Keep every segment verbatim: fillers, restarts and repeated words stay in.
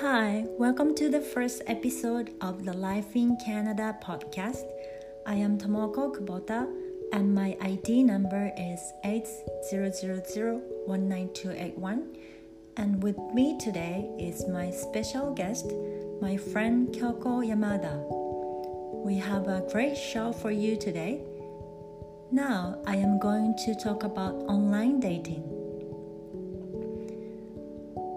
Hi, welcome to the first episode of the Life in Canada podcast. I am Tomoko Kubota and my I D number is eight zero zero zero one nine two eight one. And with me today is my special guest, my friend Kyoko Yamada. We have a great show for you today. Now I am going to talk about online dating.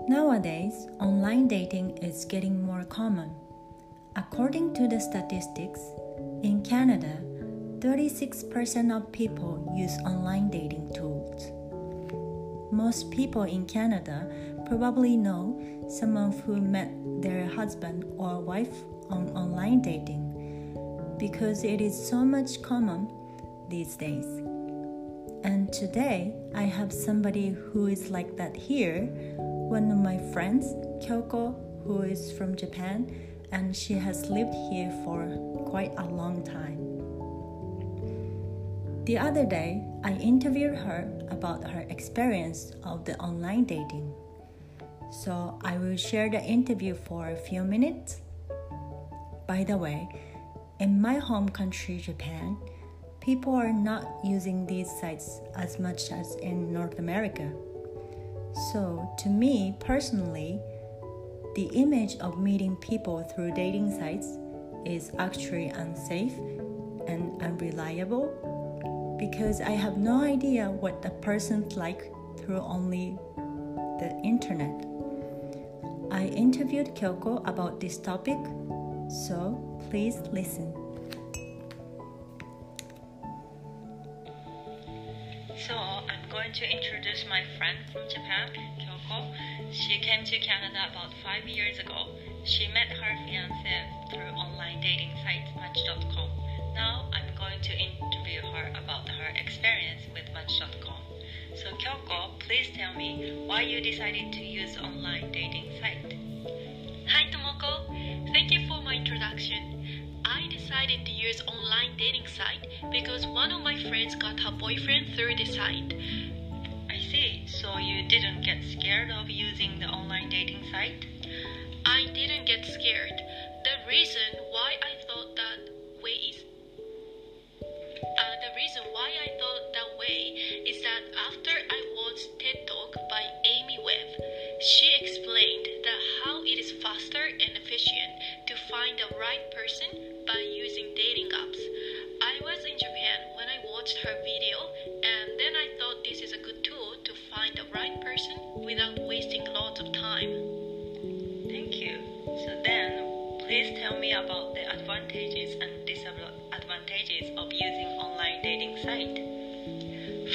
Nowadays, online dating is getting more common. According to the statistics, in Canada, thirty-six percent of people use online dating tools. Most people in Canada probably know someone who met their husband or wife on online dating because it is so much common these days. And today, I have somebody who is like that here. One of my friends, Kyoko, who is from Japan, and she has lived here for quite a long time. The other day, I interviewed her about her experience of the online dating. So I will share the interview for a few minutes. By the way, in my home country, Japan, people are not using these sites as much as in North America. So, to me personally, the image of meeting people through dating sites is actually unsafe and unreliable because I have no idea what the person's like through only the internet. I interviewed Kyoko about this topic, so please listen. To introduce my friend from Japan, Kyoko. She came to Canada about five years ago. She met her fiancé through online dating site match dot com. Now I'm going to interview her about her experience with match dot com. So Kyoko, please tell me why you decided to use online dating site. Hi Tomoko, thank you for my introduction. I decided to use online dating site because one of my friends got her boyfriend through the site. I see. So you didn't get scared of using the online dating site? I didn't get scared. The reason why I thought that way is uh, the reason why I thought that way is that after I watched TED Talk by Amy Webb, she explained that how it is faster and efficient to find the right person by using dating apps. I was in Japan when I watched her video, and then I thought this is a good tool to find the right person without wasting lots of time. Thank you. So then, please tell me about the advantages and disadvantages of using online dating site.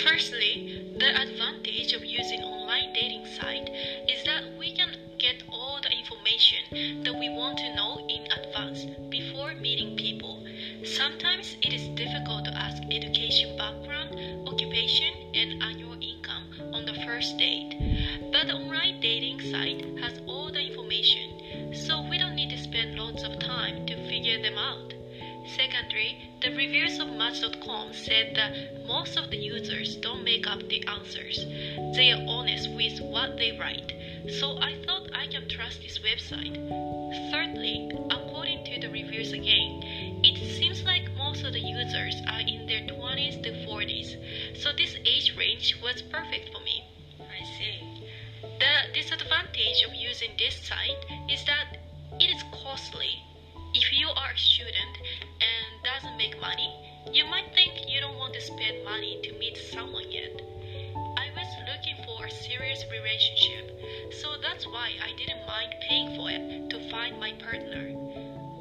Firstly, the advantage of using online dating site is that we can get all the information that we want to know in advance before meeting people. Sometimes it is difficult to ask education background, occupation, and annual income on the first date. But the online dating site has all the information, so we don't need to spend lots of time to figure them out. Secondly, the reviews of match dot com said that most of the users don't make up the answers. They are honest with what they write. So I thought I can trust this website. Thirdly, according to the reviews again, it seems like most of the users are in their twenties to forties, so this age range was perfect for me. I see. The disadvantage of using this site is that it is costly. If you are a student and doesn't make money, you might think you don't want to spend money to meet someone yet. I was looking for a serious relationship, so that's why I didn't mind paying for it to find my partner.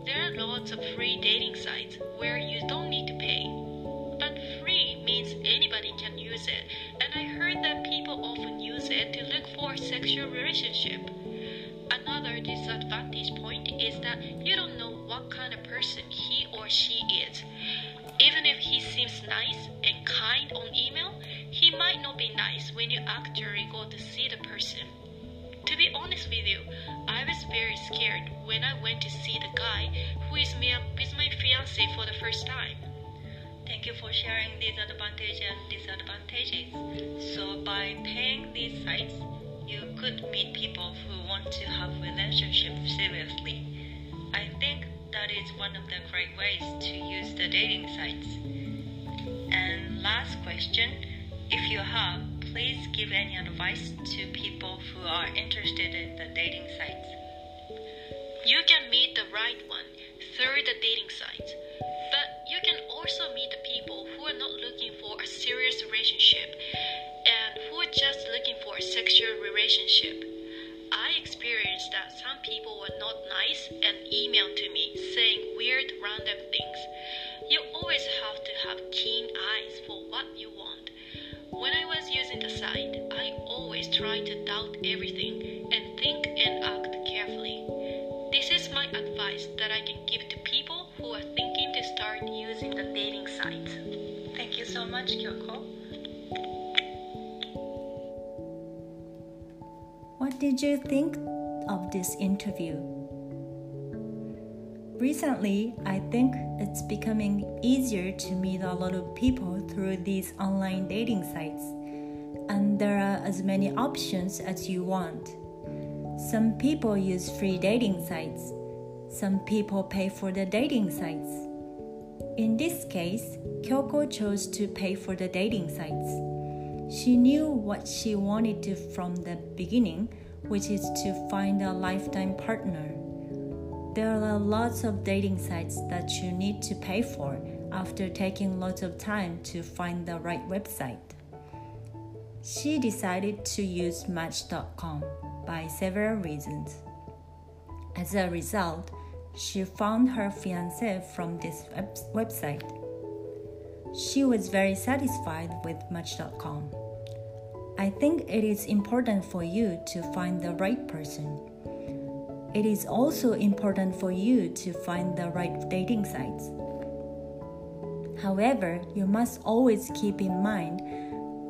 There are lots of free dating sites where you don't need to pay. But free means anybody can use it, and I heard that people often use it to look for a sexual relationship. Another disadvantage point is that you don't know what kind of person he or she is. Even if he seems nice and kind on email, he might not be nice when you actually go to see the person. To be honest with you, I was very scared when I went to see the guy who is me with my fiancé for the first time. Thank you for sharing these advantages and disadvantages. So by paying these sites, you could meet people who want to have relationships seriously. I think that is one of the great ways to use the dating sites. And last question, if you have, please give any advice to people who are interested in the dating sites. You can meet the right one through the dating sites, but you can also meet the people who are not looking for a serious relationship and who are just looking for a sexual relationship. I experienced that some people were not nice and emailed to me saying weird random things. You always have to have keen eyes for what you want. When I was using the site, I always try to doubt everything and think and act carefully. This is my advice that I can give to people who are thinking to start using the dating sites. Thank you so much, Kyoko. What did you think of this interview? Recently, I think it's becoming easier to meet a lot of people through these online dating sites, and there are as many options as you want. Some people use free dating sites. Some people pay for the dating sites. In this case, Kyoko chose to pay for the dating sites. She knew what she wanted to from the beginning, which is to find a lifetime partner. There are lots of dating sites that you need to pay for after taking lots of time to find the right website. She decided to use match dot com by several reasons. As a result, she found her fiancé from this web- website. She was very satisfied with match dot com. I think it is important for you to find the right person. It is also important for you to find the right dating sites. However, you must always keep in mind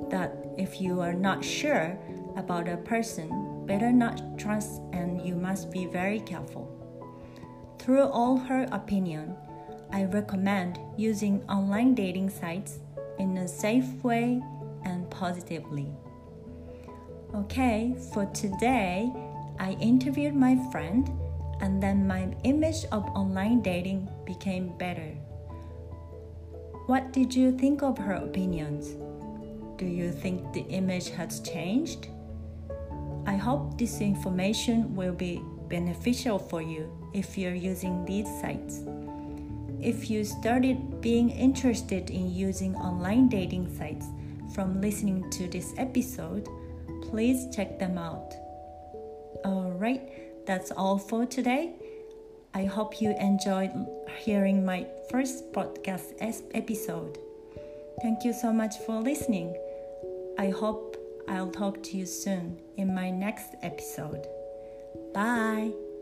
that if you are not sure about a person, better not trust, and you must be very careful. Through all her opinion, I recommend using online dating sites in a safe way and positively. Okay, for today, I interviewed my friend, and then my image of online dating became better. What did you think of her opinions? Do you think the image has changed? I hope this information will be beneficial for you if you're using these sites. If you started being interested in using online dating sites from listening to this episode, please check them out. Alright, that's all for today. I hope you enjoyed hearing my first podcast episode. Thank you so much for listening. I hope I'll talk to you soon in my next episode. Bye!